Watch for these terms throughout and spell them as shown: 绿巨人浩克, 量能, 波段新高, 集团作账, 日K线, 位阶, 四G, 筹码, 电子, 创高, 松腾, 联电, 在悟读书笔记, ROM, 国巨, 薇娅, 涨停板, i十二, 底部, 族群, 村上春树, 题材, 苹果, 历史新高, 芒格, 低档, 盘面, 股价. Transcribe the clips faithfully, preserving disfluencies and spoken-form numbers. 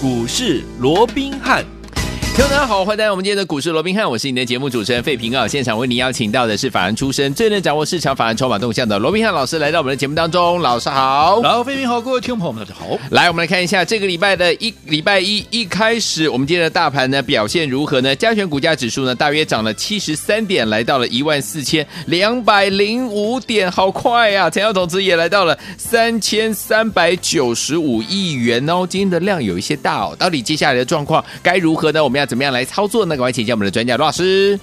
股市罗宾汉。各位大家好，欢迎来到我们今天的股市罗宾汉，我是你的节目主持人费平啊。现场为您邀请到的是法人出身、最能掌握市场法人筹码动向的罗宾汉老师，来到我们的节目当中。老师好。老费平好，各位听众朋友们大家好。来，我们来看一下这个礼拜的一礼拜一一开始，我们今天的大盘呢表现如何呢？加权股价指数呢大约涨了七十三点，来到了一万四千二百零五点，好快啊！成交总值也来到了三千三百九十五亿元哦。今天的量有一些大哦，到底接下来的状况该如何呢？我们要怎么样来操作呢？赶快请教我们的专家罗老师。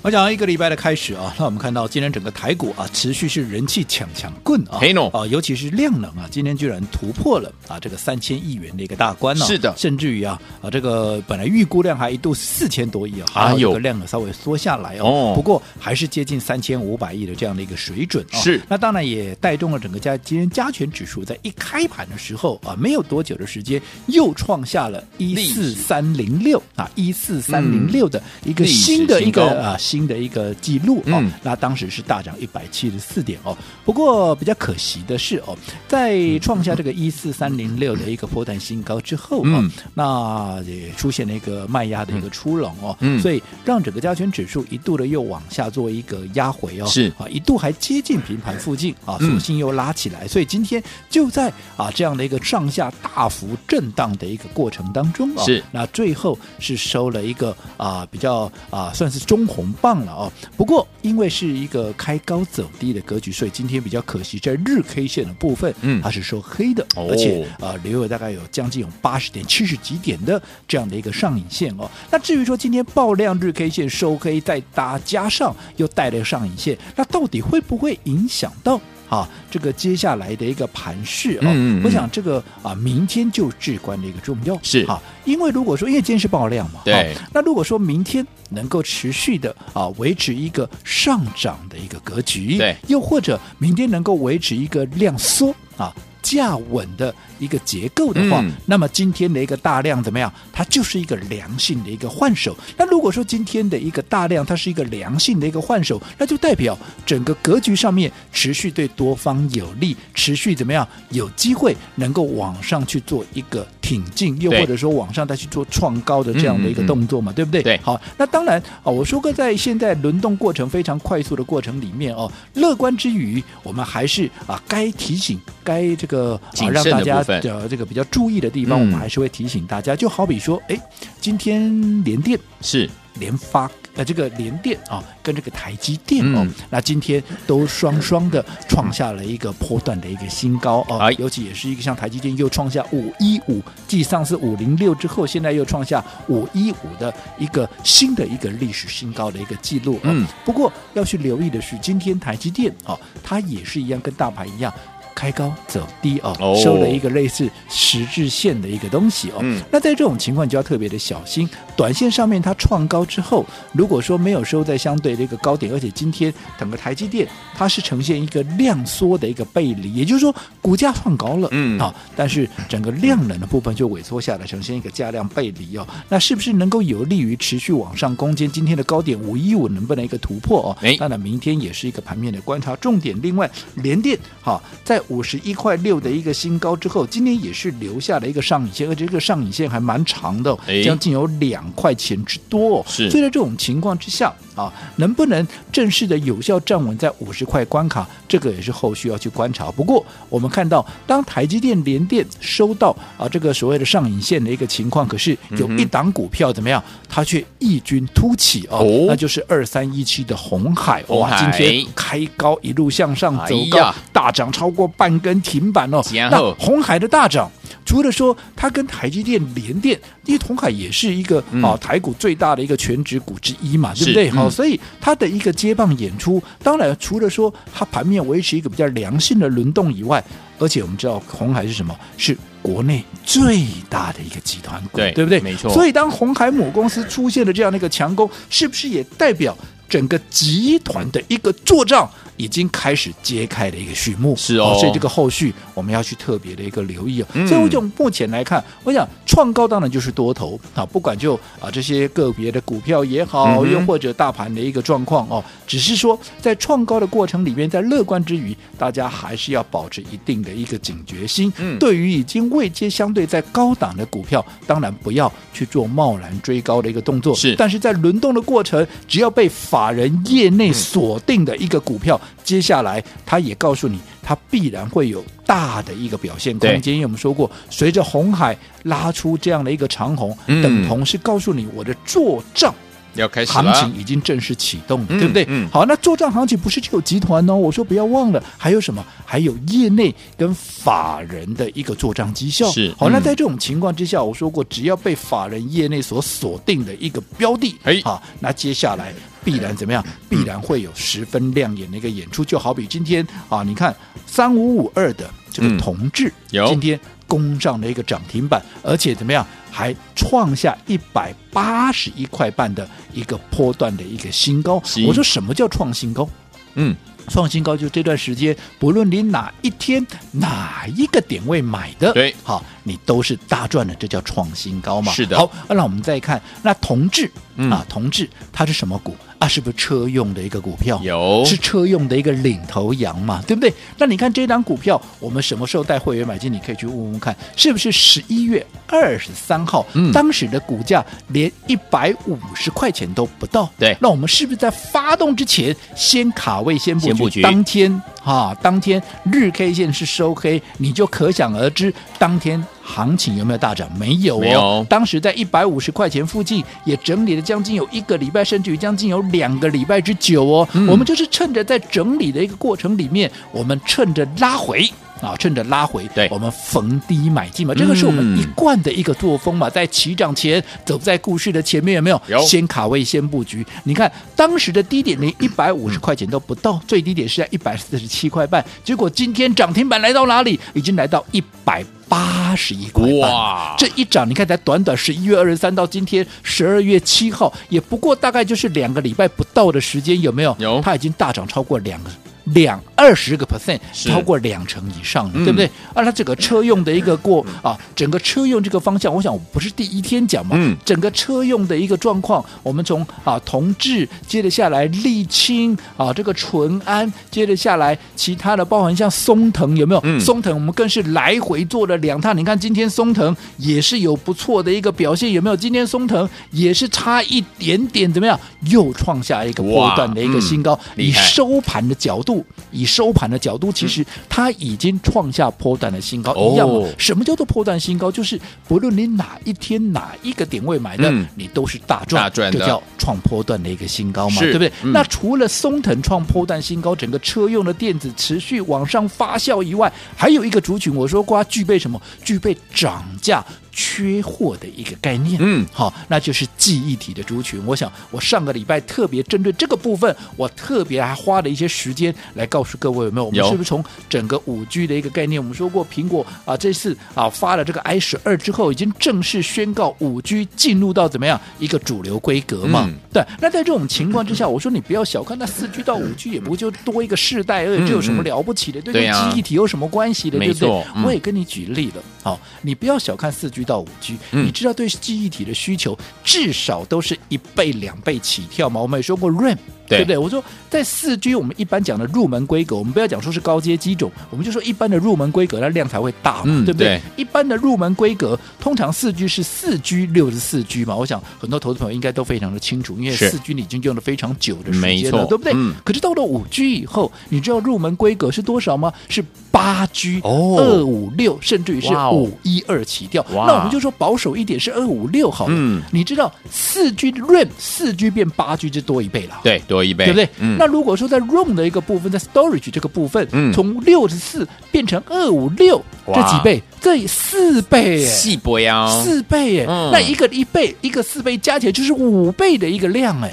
我讲一个礼拜的开始啊，那我们看到今天整个台股啊，持续是人气抢抢棍啊，啊，尤其是量能啊，今天居然突破了啊这个三千亿元的一个大关啊，是的，甚至于啊啊这个本来预估量还一度四千多亿啊，还有这个量呢稍微缩下来哦、啊，不过还是接近三千五百亿的这样的一个水准啊，是，那当然也带动了整个加今天加权指数在一开盘的时候啊，没有多久的时间又创下了一四三零六啊一四三零六的一个新的一个啊。新的一个记录哦、嗯，那当时是大涨一百七十四点哦。不过比较可惜的是哦，在创下这个一四三零六的一个波段新高之后哦、嗯，那也出现了一个卖压的一个出笼哦、嗯，所以让整个加权指数一度的又往下做一个压回哦，是啊，一度还接近平盘附近啊，索性又拉起来、嗯，所以今天就在啊这样的一个上下大幅震荡的一个过程当中啊、哦，是那最后是收了一个啊比较啊算是中红棒了哦，不过因为是一个开高走低的格局，所以今天比较可惜，在日 K 线的部分，嗯，它是收黑的，哦、而且啊、呃、留有大概有将近有八十点、七十几点的这样的一个上影线哦。那至于说今天爆量日 K 线收黑，再搭加上又带了上影线，那到底会不会影响到？啊，这个接下来的一个盘势啊、哦嗯嗯，我想这个啊，明天就至关的一个重要是啊，因为如果说因为今天是爆量嘛，对、啊，那如果说明天能够持续的啊维持一个上涨的一个格局，对，又或者明天能够维持一个量缩啊。价稳的一个结构的话、嗯、那么今天的一个大量怎么样，它就是一个良性的一个换手。那如果说今天的一个大量它是一个良性的一个换手，那就代表整个格局上面持续对多方有利，持续怎么样有机会能够往上去做一个挺进，又或者说往上再去做创高的这样的一个动作嘛，嗯嗯嗯对不对？对。好，那当然、哦、我说过在现在轮动过程非常快速的过程里面哦，乐观之余我们还是啊该提醒该这个呃、啊，让大家呃这个比较注意的地方、嗯，我们还是会提醒大家。就好比说，哎，今天联电是联发。呃，这个联电啊，跟这个台积电哦、嗯，那今天都双双的创下了一个波段的一个新高哦、哎，尤其也是一个像台积电又创下五一五，继上次五零六之后，现在又创下五一五的一个新的一个历史新高的一个记录、哦。嗯，不过要去留意的是，今天台积电哦，它也是一样跟大盘一样。开高走低哦，收了一个类似十字线的一个东西哦、嗯。那在这种情况就要特别的小心。短线上面它创高之后，如果说没有收在相对的一个高点，而且今天整个台积电它是呈现一个量缩的一个背离，也就是说股价创高了，嗯啊、哦，但是整个量能的部分就萎缩下来，呈现一个价量背离哦。那是不是能够有利于持续往上攻坚？今天的高点五一五能不能一个突破哦？哎、当然，明天也是一个盘面的观察重点。另外，联电好、哦、在五十一块六的一个新高之后，今天也是留下了一个上影线，而且这个上影线还蛮长的、哦，将近有两块钱之多、哦。所以在这种情况之下啊，能不能正式的有效站稳在五十块关卡，这个也是后续要去观察。不过我们看到，当台积电、联电收到啊这个所谓的上影线的一个情况，可是有一档股票怎么样，它却异军突起哦，哦那就是二三一七的鸿海哇、哦，今天开高一路向上走高，哎、大涨超过。半根停板哦，那鸿海的大涨，除了说它跟台积电联电，因为鸿海也是一个、嗯、啊台股最大的一个全指股之一嘛，对不对？好、嗯哦，所以它的一个接棒演出，当然除了说它盘面维持一个比较良性的轮动以外，而且我们知道鸿海是什么？是国内最大的一个集团股， 对, 对不对？没错。所以当鸿海母公司出现了这样的一个强攻，是不是也代表？整个集团的一个作战已经开始揭开了一个序幕，是 哦, 哦，所以这个后续我们要去特别的一个留意、哦嗯、所以就目前来看，我想创高当然就是多头啊，不管就啊这些个别的股票也好，又、嗯、或者大盘的一个状况哦，只是说在创高的过程里面，在乐观之余，大家还是要保持一定的一个警觉心，嗯、对于已经位阶相对在高档的股票，当然不要去做贸然追高的一个动作，是，但是在轮动的过程，只要被法人业内锁定的一个股票，嗯、接下来他也告诉你，它必然会有大的一个表现空间。因为我们说过，随着鸿海拉出这样的一个长红，嗯、等同是告诉你我的做账要开始了，行情已经正式启动了，嗯、对不对？嗯、好，那做账行情不是只有集团哦，我说不要忘了，还有什么？还有业内跟法人的一个做账绩效。是，嗯、好，那在这种情况之下，我说过，只要被法人业内所锁定的一个标的，哎，好，那接下来必然怎么样？必然会有十分亮眼的一个演出。就好比今天啊，你看三五五二的这个同志，嗯、今天攻上了一个涨停板，而且怎么样？还创下一百八十一块半的一个波段的一个新高。我说什么叫创新高？嗯，创新高就这段时间，不论你哪一天哪一个点位买的，对，好，你都是大赚的，这叫创新高嘛？是的。好，那我们再看那同志、嗯、啊，同志它是什么股？啊，是不是车用的一个股票？有，是车用的一个领头羊嘛，对不对？那你看这档股票，我们什么时候带会员买进？你可以去问问看，是不是十一月二十三号、嗯？当时的股价连一百五十块钱都不到。对，那我们是不是在发动之前先卡位、先布局？布局当天啊，当天日 K 线是收黑，你就可想而知，当天行情有没有大涨？没有哦，没有，当时在一百五十块钱附近也整理了将近有一个礼拜，甚至于将近有两个礼拜之久哦。嗯、我们就是趁着在整理的一个过程里面，我们趁着拉回。啊，趁着拉回，我们逢低买进嘛，这个是我们一贯的一个作风嘛，嗯、在起涨前走在故事的前面，有没有？有，先卡位，先布局。你看当时的低点连一百五十块钱都不到，嗯、最低点是在一百四十七块半，结果今天涨停板来到哪里？已经来到一百八十一块半。哇！这一涨，你看才短短十一月二十三到今天十二月七号，也不过大概就是两个礼拜不到的时间，有没有？有，它已经大涨超过两个。两二十个 percent 超过两成以上了，嗯、对不对？啊，它整个车用的一个过啊，整个车用这个方向，我想我不是第一天讲嘛，嗯、整个车用的一个状况，我们从啊同志接着下来沥青啊，这个淳安接着下来，其他的包含像松腾有没有？嗯、松腾我们更是来回做了两趟，你看今天松腾也是有不错的一个表现，有没有？今天松腾也是差一点点怎么样，又创下一个波段的一个新高，嗯、以收盘的角度。以收盘的角度，其实它已经创下波段的新高，哦、一样嘛。什么叫做波段新高？就是不论你哪一天哪一个点位买的，嗯、你都是大赚，大赚的，这叫创波段的一个新高嘛，对不对？嗯、那除了松腾创波段新高，整个车用的电子持续往上发酵以外，还有一个族群，我说过具备什么？具备涨价缺货的一个概念，嗯，好，那就是记忆体的族群。我想我上个礼拜特别针对这个部分，我特别还花了一些时间来告诉各位，有没有？我们是不是从整个 五 G 的一个概念，我们说过苹果啊，这次啊发了这个 i 十二 之后，已经正式宣告 五 G 进入到怎么样一个主流规格嘛？嗯、对，那在这种情况之下，我说你不要小看那 四 G 到 五 G 也不就多一个世代而已，嗯、这有什么了不起的？对，跟记忆体有什么关系的？对不对？嗯、我也跟你举例了，好，你不要小看 四 G。到五 G， 你知道对记忆体的需求至少都是一倍两倍起跳嘛？我们也说过 RAM， 对, 对不对？我说在四 G， 我们一般讲的入门规格，我们不要讲说是高阶机种，我们就说一般的入门规格，那量才会大嘛，嗯、对不对？对，一般的入门规格，通常四 G 是四 G 六十四 G 嘛，我想很多投资朋友应该都非常的清楚，因为四 G 你已经用了非常久的时间了，对不对？嗯、可是到了五 G 以后，你知道入门规格是多少吗？是八 G、二五六，甚至于是五一二起跳。那我们就说保守一点是二五六好了，嗯、你知道四 G 的 RAM 四 G 变八 G 就多一倍了，对，多一倍，对不对？嗯、那如果说在 ROM 的一个部分，在 storage 这个部分，嗯、从六十四变成二五六，这几倍，这四倍，四倍啊，四倍耶！嗯、那一个一倍，一个四倍，加起来就是五倍的一个量哎。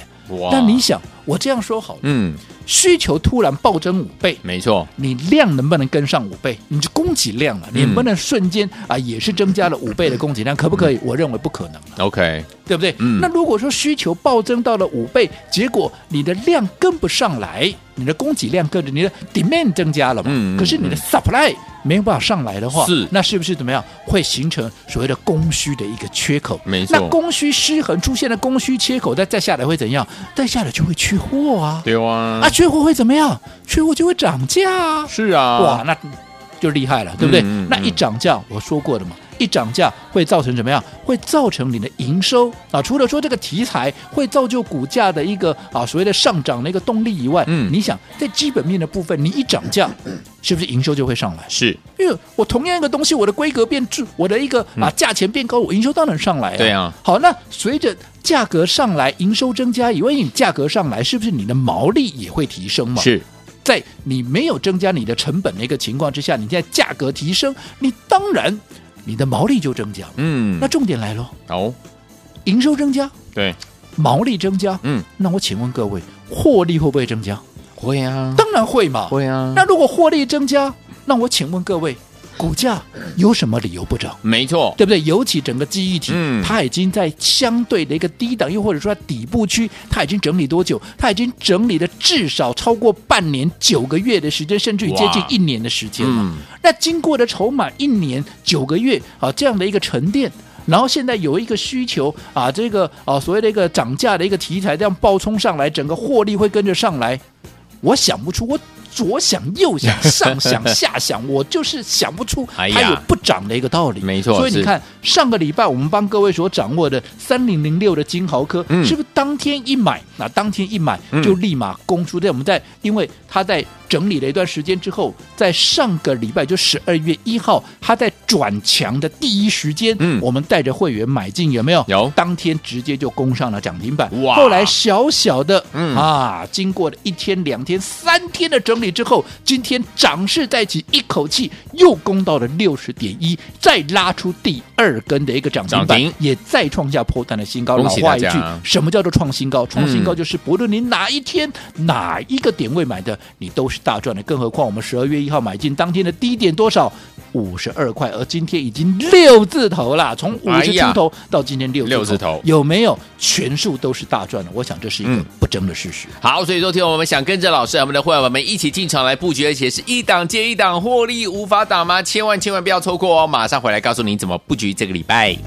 那你想，我这样说好了，嗯。需求突然暴增五倍，没错，你量能不能跟上五倍？你就供给量了，嗯、你能不能瞬间啊也是增加了五倍的供给量？可不可以？嗯、我认为不可能了。OK， 对不对？嗯、那如果说需求暴增到了五倍，结果你的量跟不上来，你的供给量跟着你的 demand 增加了嘛，嗯、可是你的 supply 没有办法上来的话，是那是不是怎么样会形成所谓的供需的一个缺口？没错，那供需失衡出现了供需缺口，那再下来会怎样？再下来就会缺货啊，对啊，啊。缺货会怎么样？缺货就会涨价啊！是啊，哇，那就厉害了，对不对？嗯嗯嗯，那一涨价，我说过的嘛，一涨价会造成怎么样？会造成你的营收啊，除了说这个题材会造就股价的一个啊所谓的上涨的一个动力以外，嗯，你想在基本面的部分，你一涨价，是不是营收就会上来？是，因为我同样一个东西，我的规格变质，我的一个啊价钱变高，我营收当然上来了。对啊。好，那随着价格上来，营收增加以外，你价格上来，是不是你的毛利也会提升嘛？是。在你没有增加你的成本的一个情况之下，你现在价格提升，你当然你的毛利就增加。嗯，那重点来了哦，营收增加，对，毛利增加。嗯，那我请问各位，获利会不会增加？会啊，当然会嘛，会啊。那如果获利增加，那我请问各位，股价有什么理由不涨？没错，对不对？尤其整个记忆体、嗯、它已经在相对的一个低档，又或者说它底部区，它已经整理多久？它已经整理了至少超过半年九个月的时间，甚至于接近一年的时间了、嗯、那经过的筹码一年九个月啊，这样的一个沉淀，然后现在有一个需求啊，这个啊所谓的一个涨价的一个题材这样爆冲上来，整个获利会跟着上来。我想不出，我左想右想上想下想，我就是想不出还有不涨的一个道理。没错，所以你看上个礼拜我们帮各位所掌握的三零零六的金豪科、嗯、是不是当天一买那、啊、当天一买就立马攻出、嗯、我们在因为它在整理了一段时间之后，在上个礼拜就十二月一号它在转强的第一时间、嗯、我们带着会员买进，有没有？有，当天直接就攻上了涨停板。哇，后来小小的、嗯、啊，经过了一天两天三天的整理理之后，今天涨势再起，一口气又攻到了 六十点一， 再拉出第二根的一个涨停板，也再创下波段的新高。老话一句，什么叫做创新高？创新高就是不论你哪一天、嗯、哪一个点位买的，你都是大赚的。更何况我们十二月一号买进，当天的低点多少？五十二块，而今天已经六字头了，从五十出头到今天六字头, 六字头，有没有全数都是大赚的？我想这是一个不争的事实、嗯、好，所以昨天我们想跟着老师我们的会员们一起进场来布局，而且是一档接一档，获利无法打吗？千万千万不要错过哦！马上回来告诉您怎么布局这个礼拜。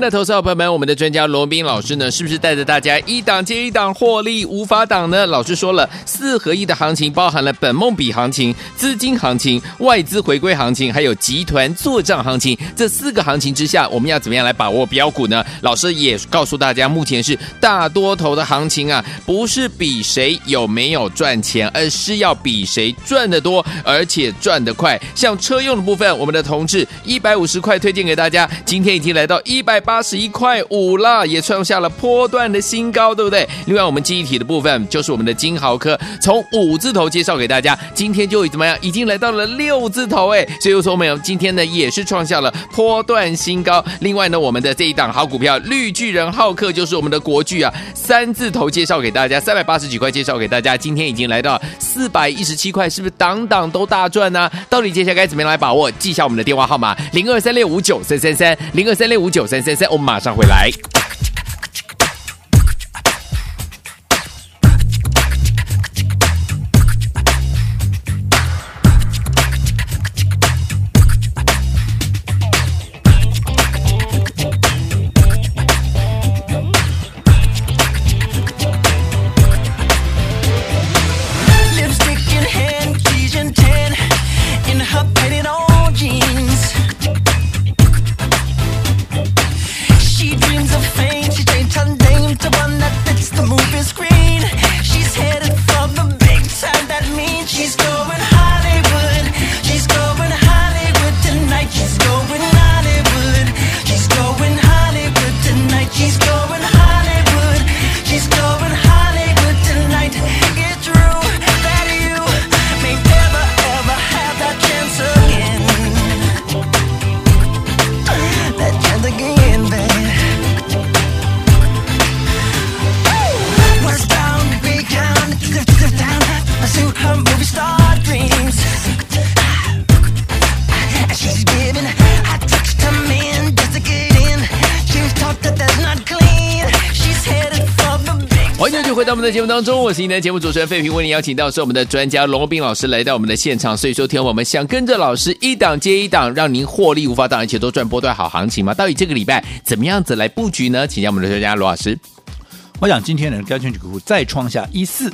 那投资好朋友们，我们的专家罗宾老师呢，是不是带着大家一档接一档获利无法挡呢？老师说了，四合一的行情包含了本梦比行情、资金行情、外资回归行情，还有集团作账行情，这四个行情之下，我们要怎么样来把握标股呢？老师也告诉大家，目前是大多头的行情啊，不是比谁有没有赚钱，而是要比谁赚得多，而且赚得快。像车用的部分，我们的同志一百五十块推荐给大家，今天已经来到一百八十一块五啦，也创下了波段的新高，对不对？另外我们记忆体的部分就是我们的金豪科，从五字头介绍给大家，今天就怎么样，已经来到了六字头哎，所以说我们今天呢也是创下了波段新高。另外呢，我们的这一档好股票绿巨人浩克，就是我们的国巨啊，三字头介绍给大家，三百八十几块介绍给大家，今天已经来到四百一十七块，是不是档档都大赚啊？到底接下来该怎么样来把握？记下我们的电话号码零二三六五九三三三 零二三六五九三三三，我们马上回来。She dreams of fame. 回到我们的节目当中，我是您的节目主持人费平，为您邀请到是我们的专家龙斌老师来到我们的现场。所以说听我们想跟着老师一档接一档，让您获利无法挡，而且都赚波段好行情吗？到底这个礼拜怎么样子来布局呢？请教我们的专家罗老师。我想今天呢，高权指数再创下一四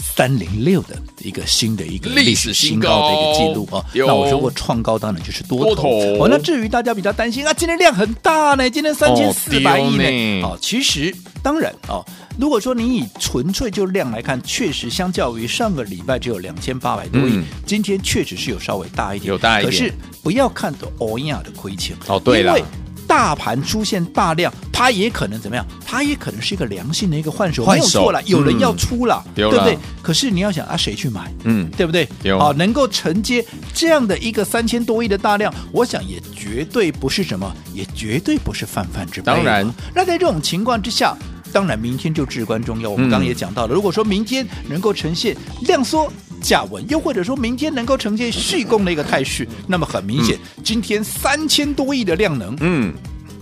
三零六的一个新的一个历史新高的一个记录啊！那我说过创高当然就是多头。哦，那至于大家比较担心啊，今天量很大呢，今天三千四百亿呢。哦，其实当然哦，如果说你以纯粹就量来看，确实相较于上个礼拜只有两千八百多亿，嗯，今天确实是有稍微大一点，有大一点。可是不要看着欧亚的亏钱哦，对了。大盘出现大量，它也可能怎么样？它也可能是一个良性的一个换手，换手没有错了，有人要出了，嗯，对不对？可是你要想啊，谁去买？嗯，对不对？好，啊，能够承接这样的一个三千多亿的大量，我想也绝对不是什么，也绝对不是泛泛之辈。当然，那在这种情况之下，当然明天就至关重要。我们刚刚也讲到了，嗯，如果说明天能够呈现量缩价稳，又或者说明天能够呈现续攻的一个态势，那么很明显，嗯，今天三千多亿的量能，嗯，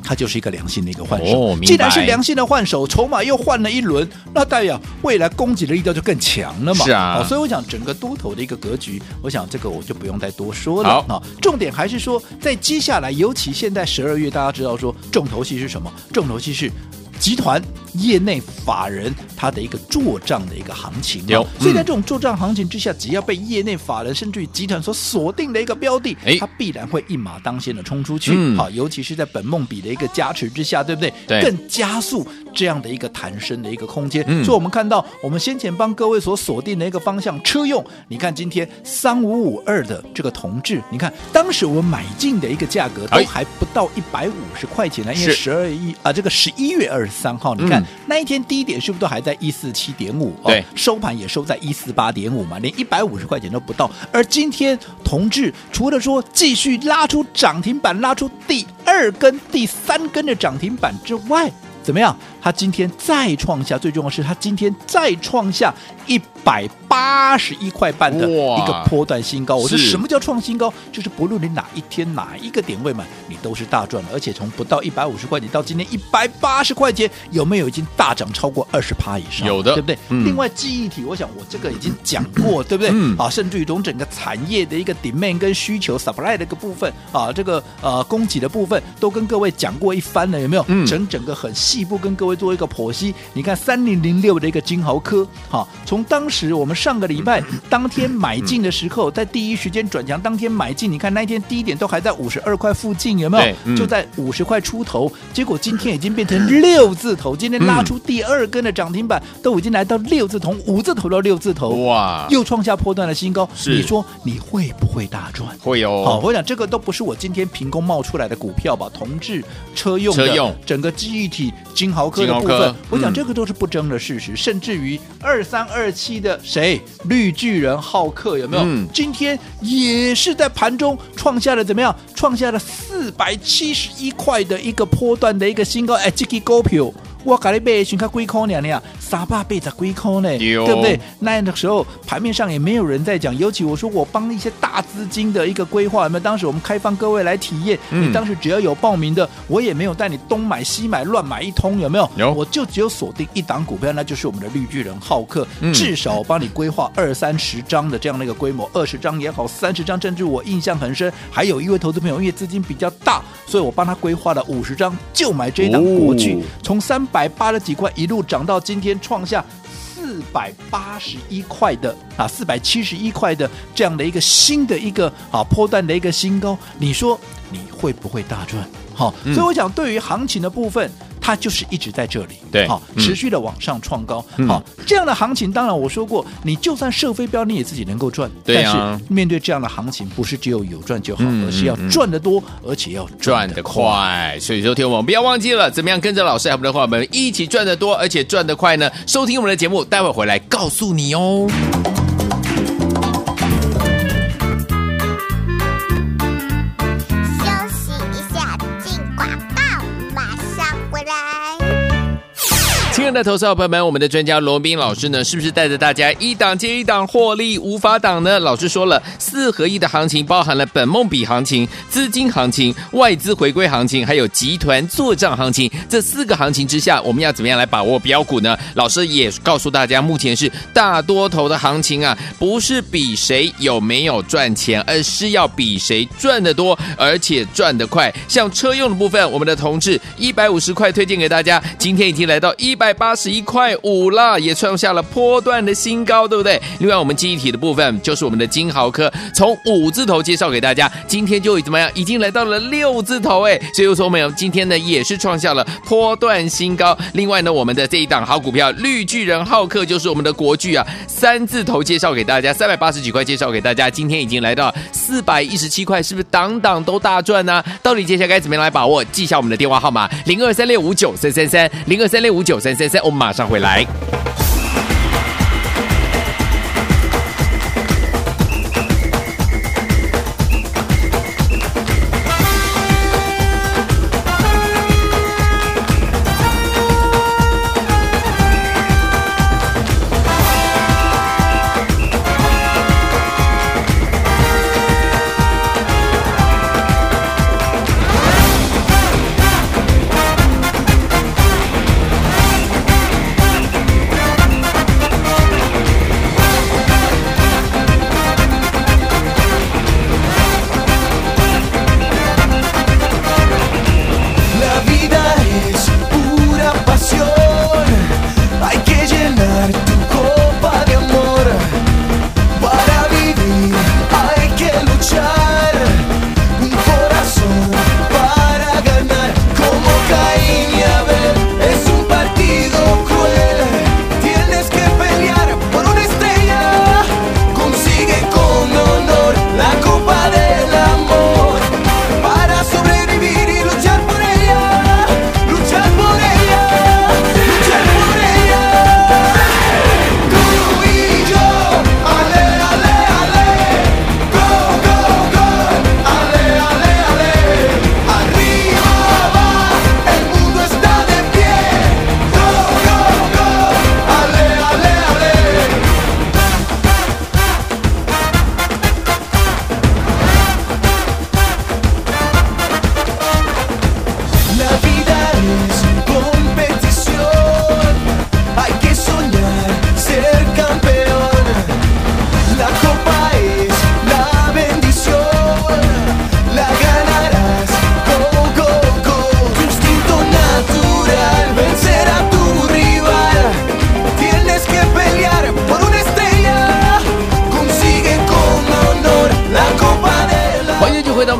它就是一个良性的一个换手，哦，既然是良性的换手，筹码又换了一轮，那代表未来供给的力道就更强了嘛。是啊，哦，所以我想整个多头的一个格局，我想这个我就不用再多说了。好，哦，重点还是说在接下来，尤其现在十二月，大家知道说重头戏是什么？重头戏是集团业内法人他的一个做账的一个行情，哦，嗯，所以在这种做账行情之下，只要被业内法人甚至于集团所锁定的一个标的，它必然会一马当先的冲出去，嗯，好，尤其是在本梦比的一个加持之下，对不 对, 对更加速这样的一个弹升的一个空间，嗯，所以我们看到我们先前帮各位所锁定的一个方向车用，你看今天三五五二的这个同志，你看当时我买进的一个价格都还不到一百五十块钱呢，因为十二月一啊，这个十一月二十三号你看，嗯，那一天低点是不是都还在 一四七点五、哦，收盘也收在 一四八点五 嘛，连一百五十块钱都不到。而今天同志除了说继续拉出涨停板，拉出第二根第三根的涨停板之外，怎么样？他今天再创下，最重要的是他今天再创下一百八十一块半的一个波段新高。我说什么叫创新高？就是不论你哪一天哪一个点位买，你都是大赚的。而且从不到一百五十块钱到今天一百八十块钱，有没有已经大涨超过 百分之二十 以上？有的，对不对，嗯，另外记忆体我想我这个已经讲过，对不对，嗯啊，甚至于从整个产业的一个 demand 跟需求 supply 的一个部分啊，这个呃供给的部分都跟各位讲过一番了，有没有，嗯，整整个很细部跟各位做一个剖析。你看三零零六的一个金豪科，啊，从当时我们上个礼拜当天买进的时候，在第一时间转强当天买进，你看那一天低点都还在五十二块附近，有没有，嗯，就在五十块出头，结果今天已经变成六字头，今天拉出第二根的涨停板，嗯，都已经来到六字头，五字头到六字头，哇，又创下波段的新高。你说你会不会大赚？会哦，好，我想这个都不是我今天凭空冒出来的股票吧，同志车用的车用整个记忆体金豪科的部分，我想这个都是不争的事实，嗯，甚至于二三二七的谁绿巨人浩克，有没有，嗯，今天也是在盘中创下了怎么样，创下了四百七十一块的一个波段的一个新高。哎，这个股票我给你买的时候几块而已，三百八十几块呢，对不对？那个时候盘面上也没有人在讲，尤其我说我帮一些大资金的一个规划，有没有？当时我们开放各位来体验，嗯，你当时只要有报名的，我也没有带你东买西买乱买一通，有没有？有，我就只有锁定一档股票，那就是我们的绿巨人浩克，嗯，至少帮你规划二三十张的这样的一个规模，二十张也好，三十张，甚至我印象很深，还有一位投资朋友因为资金比较大，所以我帮他规划了五十张，就买这一档国巨，哦，从三百。百八十几块一路涨到今天创下四百八十一块的啊，四百七十一块的这样的一个新的一个啊波段的一个新高，你说你会不会大赚？好，哦，嗯，所以我想对于行情的部分，它就是一直在这里，对，好，嗯，持续的往上创高，嗯，好，这样的行情，当然我说过，你就算射飞镖，你也自己能够赚，对，啊，但是面对这样的行情，不是只有有赚就好，嗯，而是要赚得多，嗯，而且要赚得快。快所以说，听我们不要忘记了，怎么样跟着老师和我们的伙伴们一起赚得多，而且赚得快呢？收听我们的节目，待会回来告诉你哦。亲爱的投资者朋友们，我们的专家罗文彬老师呢，是不是带着大家一档接一档获利无法挡呢？老师说了，四合一的行情包含了本梦比行情、资金行情、外资回归行情，还有集团作账行情。这四个行情之下，我们要怎么样来把握标股呢？老师也告诉大家，目前是大多头的行情啊，不是比谁有没有赚钱，而是要比谁赚得多，而且赚得快。像车用的部分，我们的同志一百五十块推荐给大家，今天已经来到一百。一百八十一块五了，也创下了波段的新高，对不对？另外我们记忆体的部分就是我们的金豪科，从五字头介绍给大家，今天就怎么样，已经来到了六字头哎，所以说我们今天呢也是创下了波段新高。另外呢，我们的这一档好股票绿巨人浩克，就是我们的国巨啊，三字头介绍给大家，三百八十几块介绍给大家，今天已经来到四百一十七块，是不是档档都大赚呢、啊？到底接下来该怎么样来把握？记下我们的电话号码零二三六五九三三三零二三六五九三。现在我们马上回来。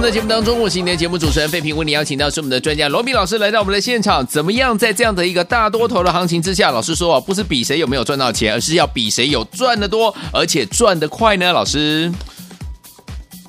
在节目当中，我是你的节目主持人费平，为你邀请到是我们的专家罗文彬老师来到我们的现场。怎么样在这样的一个大多头的行情之下，老师说不是比谁有没有赚到钱，而是要比谁有赚得多而且赚得快呢？老师，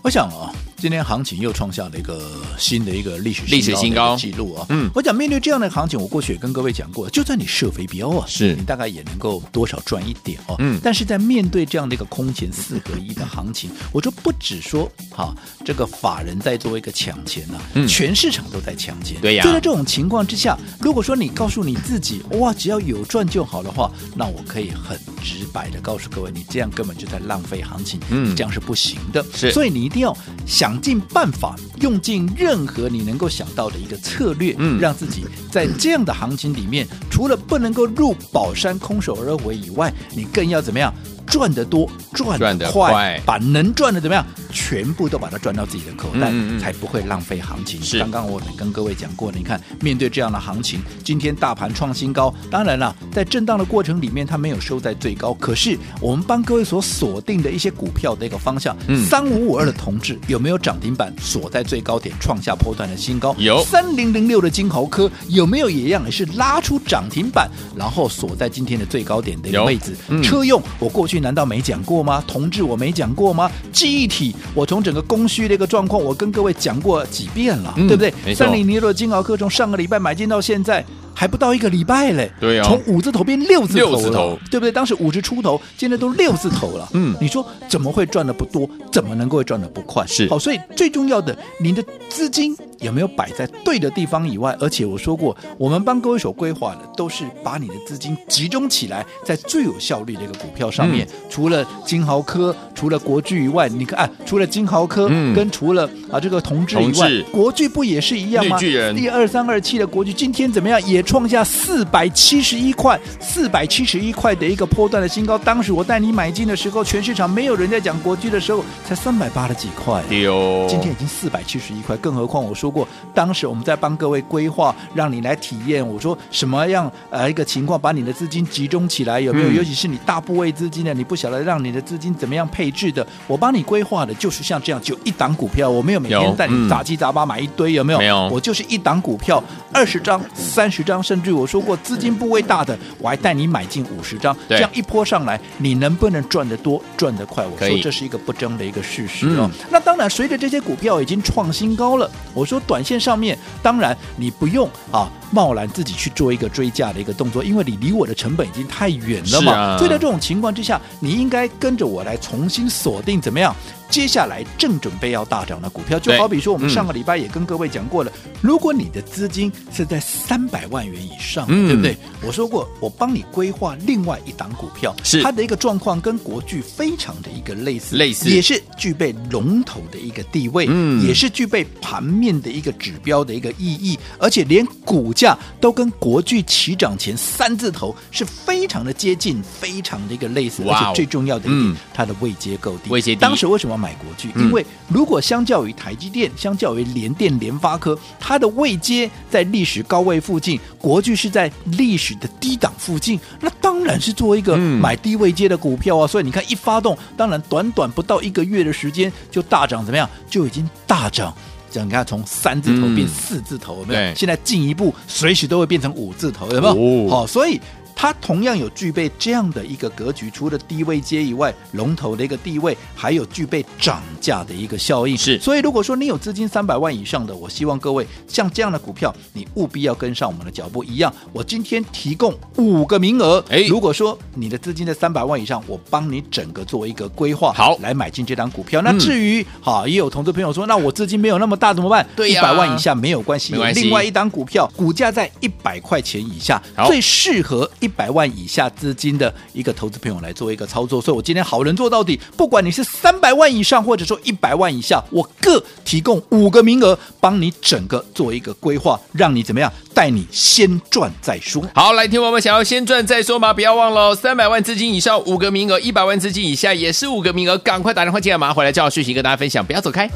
我想啊、哦，今天行情又创下了一个新的一个历史历史新高记录啊、哦！嗯，我讲面对这样的行情，我过去也跟各位讲过，就算你射飞镖啊，是你大概也能够多少赚一点哦。嗯，但是在面对这样的一个空前四合一的行情，我就不只说哈、啊，这个法人在做一个抢钱啊、嗯，全市场都在抢钱。对呀、啊，就在这种情况之下，如果说你告诉你自己哇，只要有赚就好的话，那我可以很直白的告诉各位，你这样根本就在浪费行情，嗯，这样是不行的。是，所以你一定要想尽办法，用尽任。任何你能够想到的一个策略、嗯、让自己在这样的行情里面，除了不能够入宝山空手而回以外，你更要怎么样赚得多赚得 快, 快把能赚的怎么样全部都把它赚到自己的口袋、嗯嗯、才不会浪费行情。是，刚刚我们跟各位讲过，你看面对这样的行情，今天大盘创新高，当然了在震荡的过程里面它没有收在最高，可是我们帮各位所锁定的一些股票的一个方向、嗯、三五五二的同志有没有涨停板锁在最高点创下波段的新高？有。三零零六的金豪科有没有也一样也是拉出涨停板然后锁在今天的最高点的一个位置？有、嗯、车用我过去难道没讲过吗？同志我没讲过吗？记忆体我从整个供需的一个状况我跟各位讲过几遍了、嗯、对不对？三零零六的金豪科从上个礼拜买进到现在还不到一个礼拜嘞，对啊，从五字头变六字头了，六字头，对不对？当时五字出头，现在都六字头了。嗯，你说怎么会赚的不多？怎么能够赚的不快？是，好，所以最重要的，你的资金有没有摆在对的地方以外，而且我说过，我们帮各位所规划的都是把你的资金集中起来在最有效率的一个股票上面、嗯、除了金豪科除了国巨以外，你看、啊、除了金豪科、嗯、跟除了、啊、这个同志以外，国巨不也是一样吗？第二三二七的国巨今天怎么样，也创下四百七十一块四百七十一块的一个波段的新高。当时我带你买进的时候，全市场没有人在讲国巨的时候才三百八十几块、啊哦、今天已经四百七十一块，更何况我说过，当时我们在帮各位规划，让你来体验，我说什么样、呃、一个情况把你的资金集中起来，有没有、嗯、尤其是你大部位资金的，你不晓得让你的资金怎么样配置的，我帮你规划的就是像这样，只有一档股票，我没有每天带你杂七杂八买一堆，有没有？没有，我就是一档股票，二十张三十张，甚至我说过资金部位大的我还带你买进五十张，这样一波上来，你能不能赚得多赚得快？我说这是一个不争的一个事实、哦嗯、那当然随着这些股票已经创新高了，我说短线上面当然你不用啊贸然自己去做一个追价的一个动作，因为你离我的成本已经太远了嘛、啊、所以在这种情况之下，你应该跟着我来重新锁定怎么样接下来正准备要大涨的股票。就好比说我们上个礼拜也跟各位讲过了、嗯、如果你的资金是在三百万元以上、嗯、对不对？我说过我帮你规划另外一档股票，是它的一个状况跟国巨非常的一个类似，类似也是具备龙头的一个地位、嗯、也是具备盘面的一个指标的一个意义，而且连股价都跟国巨起涨前三字头是非常的接近，非常的一个类似、wow、而且最重要的一点、嗯、它的位阶够低，位阶低。当时为什么买国巨、嗯、因为如果相较于台积电，相较于联电联发科，它的位阶在历史高位附近，国巨是在历史的低档附近，那当然是做一个买低位阶的股票啊、嗯、所以你看一发动，当然短短不到一个月的时间就大涨，怎么样就已经大涨，你看从三字头变四字头、嗯、有没有？现在进一步随时都会变成五字头，有没有、哦哦、所以它同样有具备这样的一个格局，除了低位阶以外，龙头的一个地位，还有具备涨价的一个效应。是，所以如果说你有资金三百万以上的，我希望各位像这样的股票，你务必要跟上我们的脚步。一样，我今天提供五个名额。哎，如果说你的资金在三百万以上，我帮你整个做一个规划，好来买进这档股票。那至于、嗯、好，也有同志朋友说，那我资金没有那么大怎么办？对呀、啊，一百万以下没有关系，有另外一档股票，股价在一百块钱以下，最适合一百万以下资金的一个投资朋友来做一个操作。所以我今天好人做到底，不管你是三百万以上或者说一百万以下，我各提供五个名额，帮你整个做一个规划，让你怎么样，带你先赚再说。好，来听我们想要先赚再说吗？不要忘了，三百万资金以上五个名额，一百万资金以下也是五个名额，赶快打电话进来，马上回来就好讯息跟大家分享，不要走开。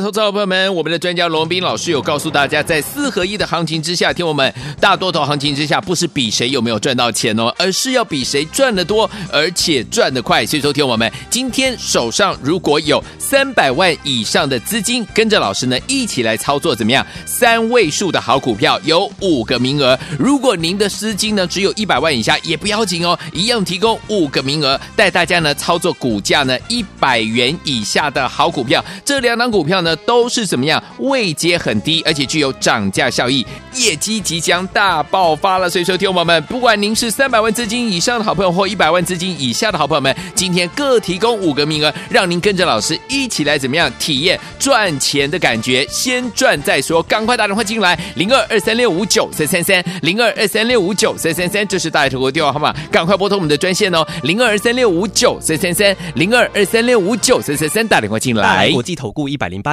投资好朋友们，我们的专家龙斌老师有告诉大家，在四合一的行情之下，听我们大多头行情之下，不是比谁有没有赚到钱哦，而是要比谁赚得多，而且赚得快。所以说，听我们今天手上如果有三百万以上的资金，跟着老师呢一起来操作，怎么样？三位数的好股票有五个名额。如果您的资金呢只有一百万以下，也不要紧哦，一样提供五个名额，带大家呢操作股价呢一百元以下的好股票。这两档股票呢都是怎么样，位阶很低，而且具有涨价效益，业绩即将大爆发了。所以说听众们，不管您是三百万资金以上的好朋友或一百万资金以下的好朋友们，今天各提供五个名额，让您跟着老师一起来怎么样体验赚钱的感觉，先赚再说。赶快打电话进来，零二二三六五九三三三，零二二三六五九三三三，这是大头国电话号码，赶快拨通我们的专线哦，零二二三六五九三三三，零二二三六五九三三三，打电话进来。国际投顾一百零八。